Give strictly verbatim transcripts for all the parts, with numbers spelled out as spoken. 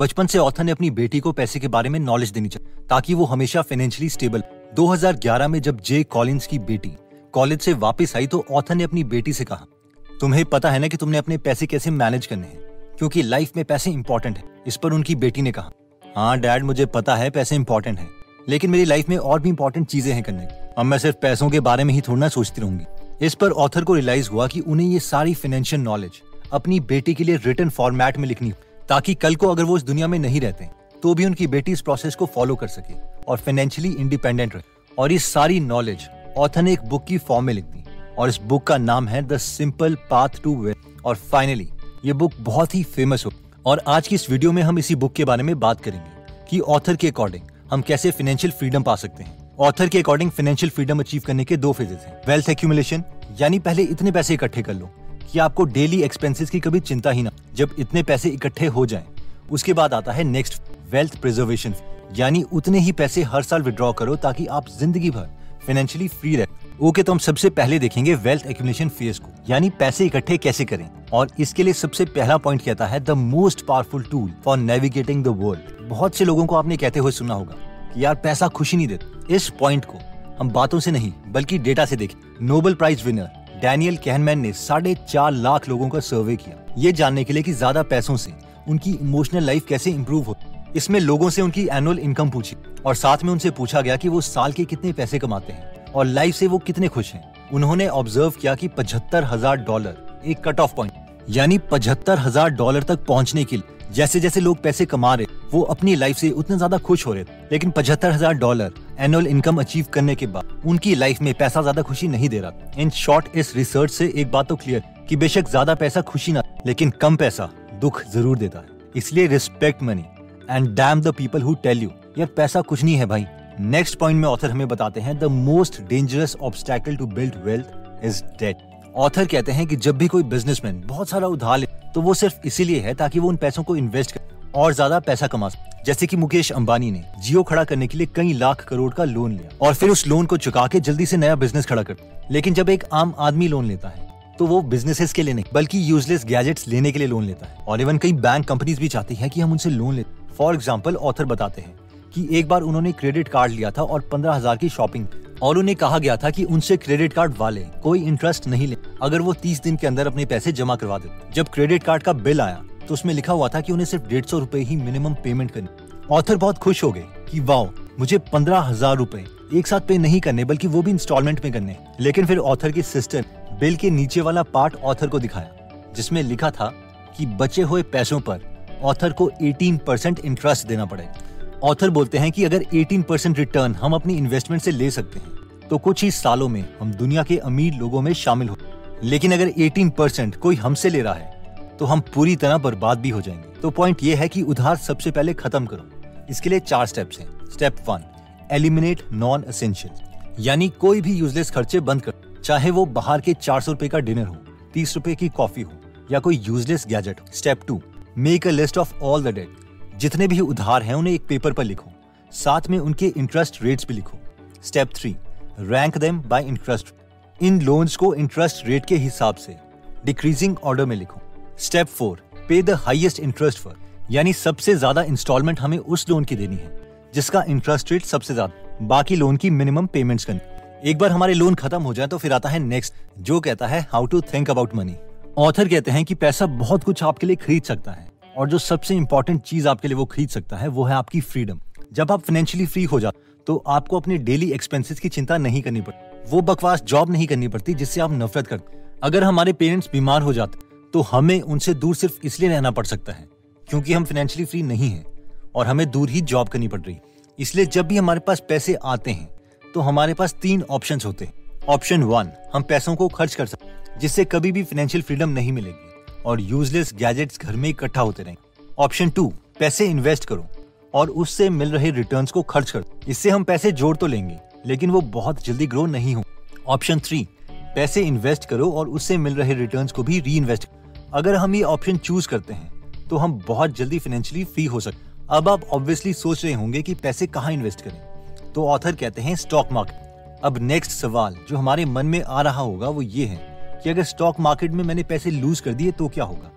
बचपन से ऑथर ने अपनी बेटी को पैसे के बारे में नॉलेज देनी चाहिए ताकि वो हमेशा फाइनेंशियली स्टेबल। दो हज़ार ग्यारह में जब जे कॉलिन्स की बेटी कॉलेज से वापस आई तो ऑथर ने अपनी बेटी से कहा, तुम्हें पता है ना कि तुमने अपने पैसे कैसे मैनेज करने हैं, क्योंकि लाइफ में पैसे इंपॉर्टेंट है। इस पर उनकी बेटी ने कहा, हाँ डैड मुझे पता है पैसे इंपॉर्टेंट है, लेकिन मेरी लाइफ में और भी इंपॉर्टेंट चीजें हैं करने की। अब मैं सिर्फ पैसों के बारे में ही थोड़ा ना सोचती रहूंगी। इस पर ऑथर को रियलाइज हुआ कि उन्हें ये सारी फाइनेंशियल नॉलेज अपनी बेटी के लिए रिटन फॉर्मेट में लिखनी ताकि कल को अगर वो इस दुनिया में नहीं रहते तो भी उनकी बेटी इस प्रोसेस को फॉलो कर सके और फाइनेंशियली इंडिपेंडेंट रहे। और ये सारी नॉलेज ऑथर ने एक बुक की फॉर्म में लिख दी और इस बुक का नाम है the simple path to wealth. और फाइनली ये बुक बहुत ही फेमस हो और आज की इस वीडियो में हम इसी बुक के बारे में बात करेंगे कि ऑथर के अकॉर्डिंग हम कैसे फाइनेंशियल फ्रीडम पा सकते हैं। ऑथर के अकॉर्डिंग फाइनेंशियल फ्रीडम अचीव करने के दो फेजेस हैं, वेल्थ एक्यूमुलेशन यानी पहले इतने पैसे इकट्ठे कर लो कि आपको डेली एक्सपेंसेस की कभी चिंता ही ना। जब इतने पैसे इकट्ठे हो जाएं, उसके बाद आता है नेक्स्ट वेल्थ प्रिजर्वेशन यानी उतने ही पैसे हर साल विड्रॉ करो ताकि आप जिंदगी भर फाइनेंशियली फ्री रहे। ओके, तो हम सबसे पहले देखेंगे वेल्थ एक्यूमुलेशन फेज को यानी पैसे इकट्ठे कैसे करें। और इसके लिए सबसे पहला पॉइंट कहता है the most powerful tool for navigating the world. बहुत से लोगों को आपने कहते हुए सुना होगा कि यार पैसा खुशी नहीं देता। इस पॉइंट को हम बातों से नहीं बल्कि डेटा से देखें। Nobel prize winner Daniel Kahneman ने साढ़े चार लाख लोगों का सर्वे किया ये जानने के लिए कि ज्यादा पैसों से उनकी इमोशनल लाइफ कैसे इम्प्रूव हो। इसमें लोगों से उनकी एनुअल इनकम पूछी और साथ में उनसे पूछा गया कि वो साल के कितने पैसे कमाते हैं और लाइफ से वो कितने खुश हैं। उन्होंने ऑब्जर्व किया कि पचहत्तर हजार डॉलर एक कट ऑफ पॉइंट यानी पचहत्तर हजार डॉलर तक पहुँचने के लिए जैसे जैसे लोग पैसे कमा रहे वो अपनी लाइफ से उतने ज्यादा खुश हो रहे थे। लेकिन पचहत्तर हजार डॉलर एनुअल इनकम अचीव करने के बाद उनकी लाइफ में पैसा ज्यादा खुशी नहीं दे रहा था। इन शॉर्ट इस रिसर्च से एक बात तो क्लियर कि बेशक ज्यादा पैसा खुशी ना लेकिन कम पैसा दुख जरूर देता है। इसलिए respect money and damn the people who tell you यार पैसा कुछ नहीं है भाई। नेक्स्ट पॉइंट में ऑथर हमें बताते हैं the most dangerous obstacle to build wealth is debt. Author कहते हैं कि जब भी कोई बिजनेसमैन बहुत सारा उधार ले तो वो सिर्फ इसीलिए है ताकि वो उन पैसों को इन्वेस्ट करे और ज्यादा पैसा कमा सके। जैसे कि मुकेश अंबानी ने जियो खड़ा करने के लिए कई लाख करोड़ का लोन लिया और फिर उस लोन को चुका के जल्दी से नया बिजनेस खड़ा कर। लेकिन जब एक आम आदमी लोन लेता है तो वो बिजनेसेस के लिए नहीं बल्कि यूजलेस गैजेट्स लेने के लिए लोन लेता है और इवन कई बैंक कंपनीज भी चाहती है कि हम उनसे लोन ले। फॉर एग्जाम्पल ऑथर बताते हैं कि एक बार उन्होंने क्रेडिट कार्ड लिया था और पंद्रह हजार की शॉपिंग और उन्हें कहा गया था कि उनसे क्रेडिट कार्ड वाले कोई इंटरेस्ट नहीं ले अगर वो तीस दिन के अंदर अपने पैसे जमा करवा दे। जब क्रेडिट कार्ड का बिल आया तो उसमें लिखा हुआ था कि उन्हें सिर्फ डेढ़ सौ रूपए ही मिनिमम पेमेंट करनी। ऑथर बहुत खुश हो गए कि वाओ मुझे पंद्रह हजार रूपए एक साथ पे नहीं करने बल्कि वो भी इंस्टॉलमेंट में करने। लेकिन फिर ऑथर की सिस्टर बिल के नीचे वाला पार्ट ऑथर को दिखाया जिसमें लिखा था कि बचे हुए पैसों पर ऑथर को अठारह परसेंट इंटरेस्ट देना पड़ेगा। ऑथर बोलते हैं कि अगर अठारह परसेंट रिटर्न हम अपनी इन्वेस्टमेंट से ले सकते हैं तो कुछ ही सालों में हम दुनिया के अमीर लोगों में शामिल हो, लेकिन अगर अठारह परसेंट कोई हमसे ले रहा है तो हम पूरी तरह बर्बाद भी हो जाएंगे। तो पॉइंट ये है कि उधार सबसे पहले खत्म करो। इसके लिए चार स्टेप्स हैं। Step one, eliminate non essential यानी कोई भी यूजलेस खर्चे बंद करो, चाहे वो बाहर के चार सौ रूपए का डिनर हो, तीस रूपए की कॉफी हो या कोई यूजलेस गैजेट हो। Step two, make a list of all the debt. जितने भी उधार हैं उन्हें एक पेपर पर लिखो, साथ में उनके इंटरेस्ट रेट्स भी लिखो। Step three, rank them by interest. इन लोन्स को इंटरेस्ट रेट के हिसाब से डिक्रीजिंग ऑर्डर में लिखो। Step four, pay the highest interest for यानी सबसे ज्यादा इंस्टॉलमेंट हमें उस लोन की देनी है जिसका इंटरेस्ट रेट सबसे ज्यादा, बाकी लोन की मिनिमम पेमेंट्स करनी। एक बार हमारे लोन खत्म हो जाए तो फिर आता है नेक्स्ट जो कहता है how to think about money. Author कहते हैं कि पैसा बहुत कुछ आपके लिए खरीद सकता है और जो सबसे इम्पोर्टेंट चीज आपके लिए वो खरीद सकता है वो है आपकी फ्रीडम। जब आप फाइनेंशियली फ्री हो जाते तो आपको अपने डेली एक्सपेंसेस की चिंता नहीं करनी पड़ती, वो बकवास जॉब नहीं करनी पड़ती जिससे आप नफरत करते। अगर हमारे पेरेंट्स बीमार हो जाते तो हमें उनसे दूर सिर्फ इसलिए रहना पड़ सकता है क्योंकि हम फाइनेंशियली फ्री नहीं हैं और हमें दूर ही जॉब करनी पड़ रही है। इसलिए जब भी हमारे पास पैसे आते हैं तो हमारे पास तीन ऑप्शंस होते हैं। ऑप्शन वन, हम पैसों को खर्च कर सकते हैं जिससे कभी भी फाइनेंशियल फ्रीडम नहीं मिलेगी और यूजलेस गैजेट्स घर में इकट्ठा होते रहेंगे। ऑप्शन टू, पैसे इन्वेस्ट करो और उससे मिल रहे रिटर्न्स को खर्च करो। इससे हम पैसे जोड़ तो लेंगे लेकिन वो बहुत जल्दी ग्रो नहीं हो। ऑप्शन थ्री, पैसे इन्वेस्ट करो और उससे मिल रहे रिटर्न्स को भी री इन्वेस्ट। अगर हम ये ऑप्शन चूज करते हैं तो हम बहुत जल्दी फाइनेंशियली फ्री हो सकते। अब आप ऑब्वियसली सोच रहे होंगे कि पैसे कहाँ इन्वेस्ट करें, तो ऑथर कहते हैं स्टॉक मार्केट। अब नेक्स्ट सवाल जो हमारे मन में आ रहा होगा वो ये है कि अगर स्टॉक मार्केट में मैंने पैसे लूज कर दिए तो क्या होगा।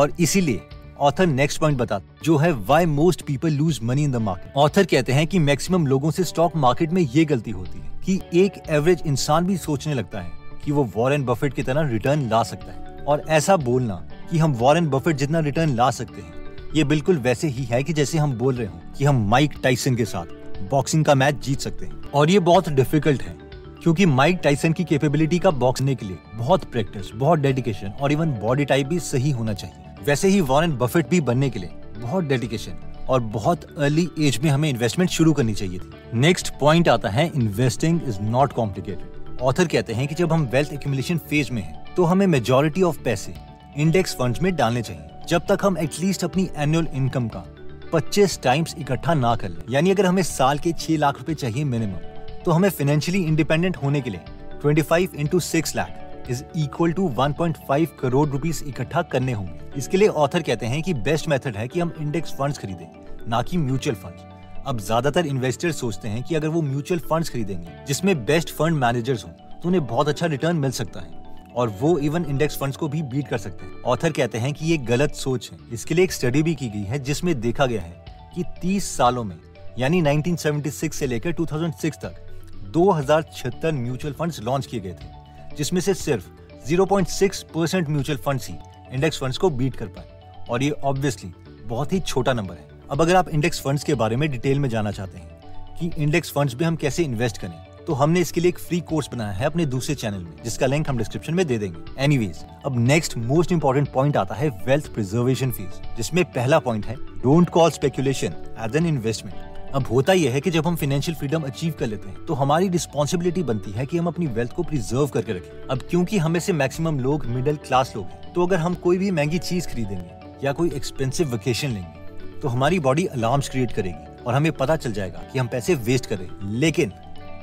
और इसीलिए ऑथर नेक्स्ट पॉइंट बताता जो है why most people lose money in the market. Author कहते हैं कि मैक्सिमम लोगों से स्टॉक मार्केट में ये गलती होती है कि एक एवरेज इंसान भी सोचने लगता है कि वो वॉरेन बफेट की तरह रिटर्न ला सकता है, और ऐसा बोलना कि हम वॉरेन बफेट जितना रिटर्न ला सकते हैं ये बिल्कुल वैसे ही है कि जैसे हम बोल रहे हो कि हम माइक टाइसन के साथ बॉक्सिंग का मैच जीत सकते हैं। और ये बहुत डिफिकल्ट है क्योंकि माइक टाइसन की कैपेबिलिटी का बॉक्सने के लिए बहुत प्रैक्टिस, बहुत डेडिकेशन और इवन बॉडी टाइप भी सही होना चाहिए। वैसे ही वॉरेन बफेट भी बनने के लिए बहुत डेडिकेशन और बहुत अर्ली एज में हमें इन्वेस्टमेंट शुरू करनी चाहिए थी। नेक्स्ट पॉइंट आता है investing is not complicated. Author कहते हैं कि जब हम वेल्थ एक्यूमुलेशन फेज में हैं तो हमें मेजॉरिटी ऑफ पैसे इंडेक्स फंड्स में डालने चाहिए जब तक हम एटलीस्ट अपनी एनुअल इनकम का पच्चीस टाइम्स इकट्ठा ना कर लें। यानी अगर हमें साल के छह लाख रुपए चाहिए मिनिमम, तो हमें फाइनेंशियली इंडिपेंडेंट होने के लिए पच्चीस into six lakh is equal to एक पॉइंट पाँच करोड़ रुपीस इकट्ठा करने होंगे। इसके लिए ऑथर कहते हैं कि बेस्ट मेथड है कि हम इंडेक्स फंड्स खरीदें, ना कि म्यूचुअल फंड। अब ज्यादातर इन्वेस्टर्स सोचते हैं कि अगर वो म्यूचुअल फंड खरीदेंगे जिसमें बेस्ट फंड मैनेजर्स हों तो उन्हें बहुत अच्छा रिटर्न मिल सकता है और वो इवन इंडेक्स फंड्स को भी बीट कर सकते हैं। ऑथर कहते हैं कि ये गलत सोच है। इसके लिए एक स्टडी भी की गई है जिसमें देखा गया है कि तीस सालों में यानी उन्नीस सौ छिहत्तर से लेकर दो हज़ार छह तक दो हज़ार छिहत्तर म्यूचुअल फंड्स लॉन्च किए गए थे जिसमें से सिर्फ zero point six percent mutual funds ही इंडेक्स फंड्स को बीट कर पाए, और ये ऑब्वियसली बहुत ही छोटा नंबर है। अब अगर आप इंडेक्स फंड्स के बारे में डिटेल में जानना चाहते हैं कि इंडेक्स फंड्स में हम कैसे इन्वेस्ट करें, तो हमने इसके लिए एक फ्री कोर्स बनाया है अपने दूसरे चैनल में जिसका लिंक हम डिस्क्रिप्शन में दे देंगे। एनीवेज, अब नेक्स्ट मोस्ट इंपोर्टेंट पॉइंट आता है वेल्थ प्रिजर्वेशन फेज, जिसमें पहला पॉइंट है don't call speculation as an investment. अब होता यह है कि जब हम फाइनेंशियल फ्रीडम अचीव कर लेते हैं तो हमारी रिस्पॉन्सिबिलिटी बनती है कि हम अपनी वेल्थ को प्रिजर्व करके रखें। अब क्योंकि हमें से मैक्सिमम लोग मिडिल क्लास लोग हैं, तो अगर हम कोई भी महंगी चीज खरीदेंगे या कोई एक्सपेंसिव वेकेशन लेंगे तो हमारी बॉडी अलार्म्स क्रिएट करेगी और हमें पता चल जाएगा कि हम पैसे वेस्ट कर रहे हैं। लेकिन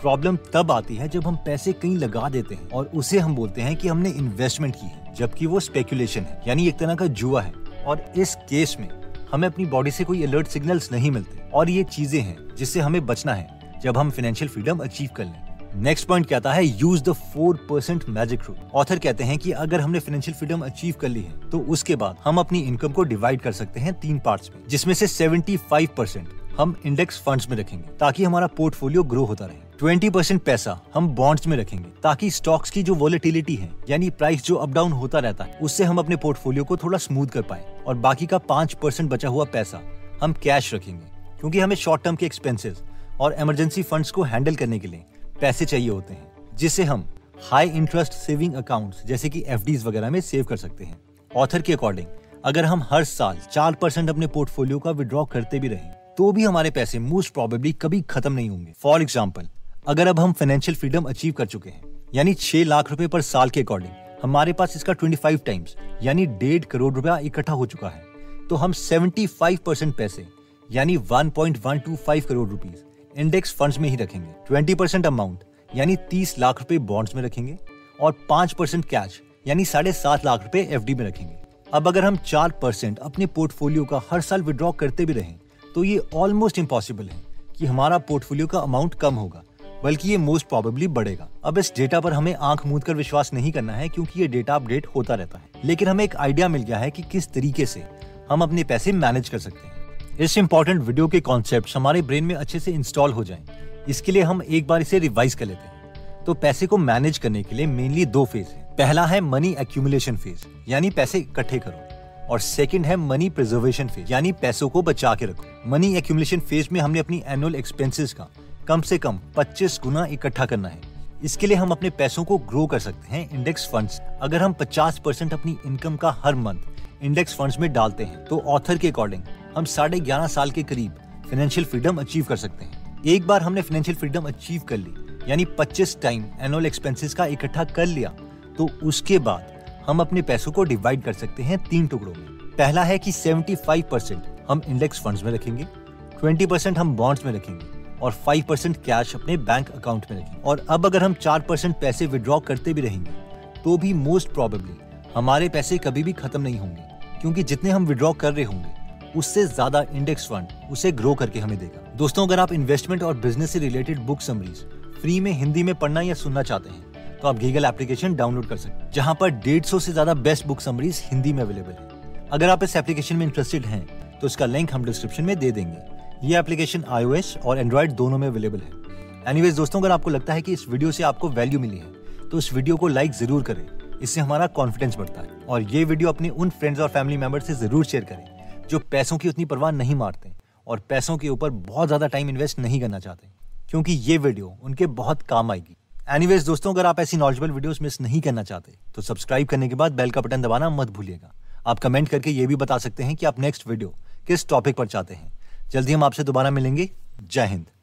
प्रॉब्लम तब आती है जब हम पैसे कहीं लगा देते हैं और उसे हम बोलते हैं कि हमने इन्वेस्टमेंट की है, जबकि वो स्पेकुलेशन है, यानी एक तरह का जुआ है। और इस केस में हमें अपनी बॉडी से कोई अलर्ट सिग्नल्स नहीं मिलते, और ये चीजें हैं जिससे हमें बचना है जब हम फाइनेंशियल फ्रीडम अचीव कर लें। नेक्स्ट पॉइंट कहता है use the four percent magic rule. Author कहते हैं कि अगर हमने फाइनेंशियल फ्रीडम अचीव कर ली है तो उसके बाद हम अपनी इनकम को डिवाइड कर सकते हैं तीन पार्ट्स में, जिसमें से सेवेंटी फाइव परसेंट हम इंडेक्स फंड्स में रखेंगे ताकि हमारा पोर्टफोलियो ग्रो होता रहे। बीस परसेंट पैसा हम बॉन्ड्स में रखेंगे ताकि स्टॉक्स की जो वोलेटिलिटी है, यानी प्राइस जो अप डाउन होता रहता है, उससे हम अपने पोर्टफोलियो को थोड़ा स्मूथ कर पाए। और बाकी का पाँच परसेंट बचा हुआ पैसा हम कैश रखेंगे क्योंकि हमें शॉर्ट टर्म के एक्सपेंसेस और इमरजेंसी फंड्स को हैंडल करने के लिए पैसे चाहिए होते हैं, जिसे हम हाई इंटरेस्ट सेविंग अकाउंट्स जैसे कि एफडीज वगैरह में सेव कर सकते हैं। ऑथर के अकॉर्डिंग अगर हम हर साल चार परसेंट अपने पोर्टफोलियो का विड्रॉ करते भी रहे तो भी हमारे पैसे मोस्ट प्रोबेबली कभी खत्म नहीं होंगे। फॉर एग्जाम्पल, अगर अब हम फाइनेंशियल फ्रीडम अचीव कर चुके हैं यानी छह लाख रुपए पर साल के अकॉर्डिंग हमारे पास इसका पच्चीस टाइम्स यानी डेढ़ करोड़ रुपया इकट्ठा हो चुका है, तो हम पचहत्तर परसेंट पैसे यानी एक पॉइंट एक दो पाँच करोड़ रुपीस इंडेक्स फंड्स में ही रखेंगे, बीस परसेंट अमाउंट यानी तीस लाख रुपए बॉन्ड्स में रखेंगे और पाँच परसेंट कैश यानी साढ़े सात लाख रुपए एफडी में रखेंगे। अब अगर हम चार परसेंट अपने पोर्टफोलियो का हर साल विड्रॉ करते भी रहें तो ये ऑलमोस्ट इम्पॉसिबल है कि हमारा पोर्टफोलियो का अमाउंट कम होगा, बल्कि ये मोस्ट प्रोबेबली बढ़ेगा। अब इस डेटा पर हमें आंख मूंद कर विश्वास नहीं करना है क्योंकि ये डेटा अपडेट होता रहता है, लेकिन हमें एक आइडिया मिल गया है कि किस तरीके से हम अपने पैसे मैनेज कर सकते हैं। इस इम्पोर्टेंट वीडियो के कॉन्सेप्ट हमारे ब्रेन में अच्छे से इंस्टॉल हो जाएं, इसके लिए हम एक बार इसे रिवाइज कर लेते हैं। तो पैसे को मैनेज करने के लिए मेनली दो फेज है। पहला है मनी एक्यूमुलेशन फेज, यानी पैसे इकट्ठे करो, और सेकंड है मनी प्रिजर्वेशन फेज, यानी पैसों को बचा के रखो। मनी एक्यूमुलेशन फेज में हमने अपनी एनुअल एक्सपेंसेस का कम से कम पच्चीस गुना इकट्ठा करना है। इसके लिए हम अपने पैसों को ग्रो कर सकते हैं इंडेक्स फंड्स। अगर हम पचास परसेंट अपनी इनकम का हर मंथ इंडेक्स फंड्स में डालते हैं तो ऑथर के अकॉर्डिंग हम साढ़े ग्यारह साल के करीब फाइनेंशियल फ्रीडम अचीव कर सकते हैं। एक बार हमने फाइनेंशियल फ्रीडम अचीव कर ली यानी पच्चीस टाइम एनुअल एक्सपेंसेस का इकट्ठा कर लिया, तो उसके बाद हम अपने पैसों को डिवाइड कर सकते हैं तीन टुकड़ों में। पहला है कि पचहत्तर परसेंट हम इंडेक्स फंड्स में रखेंगे, बीस परसेंट हम बॉन्ड्स में रखेंगे और पाँच परसेंट कैश अपने बैंक अकाउंट में रखेंगे। और अब अगर हम चार परसेंट पैसे विड्रॉ करते भी रहेंगे तो भी मोस्ट प्रोबेबली हमारे पैसे कभी भी खत्म नहीं होंगे, क्योंकि जितने हम विड्रॉ कर रहे होंगे उससे ज्यादा इंडेक्स फंड उसे ग्रो करके हमें देगा। दोस्तों, अगर आप इन्वेस्टमेंट और बिजनेस से रिलेटेड बुक समरीज फ्री में हिंदी में पढ़ना या सुनना चाहते हैं तो आप गीगल एप्लीकेशन डाउनलोड कर सकते हैं, जहां पर डेढ़ सौ से ज्यादा बेस्ट बुक समरीज हिंदी में अवेलेबल है। अगर आप इस एप्लीकेशन में इंटरेस्टेड हैं तो इसका लिंक हम डिस्क्रिप्शन में दे देंगे। ये एप्लीकेशन आईओएस और एंड्रॉयड दोनों में अवेलेबल है। एनीवेज दोस्तों, अगर आपको लगता है कि इस वीडियो से आपको वैल्यू मिली है तो इस वीडियो को लाइक जरूर करें, इससे हमारा कॉन्फिडेंस बढ़ता है। और ये वीडियो अपने उन फ्रेंड्स और फैमिली मेम्बर से जरूर शेयर करें जो पैसों की उतनी परवाह नहीं मारते और पैसों के ऊपर बहुत ज़्यादा टाइम इन्वेस्ट नहीं करना चाहते, क्योंकि ये वीडियो उनके बहुत काम आएगी। एनीवेज दोस्तों, अगर आप ऐसी नॉलेजेबल वीडियोस मिस नहीं करना चाहते तो सब्सक्राइब करने के बाद बेल का बटन दबाना मत भूलिएगा। आप कमेंट करके ये भी बता सकते हैं कि आप नेक्स्ट वीडियो किस टॉपिक पर चाहते हैं। जल्दी हम आपसे दोबारा मिलेंगे। जय हिंद।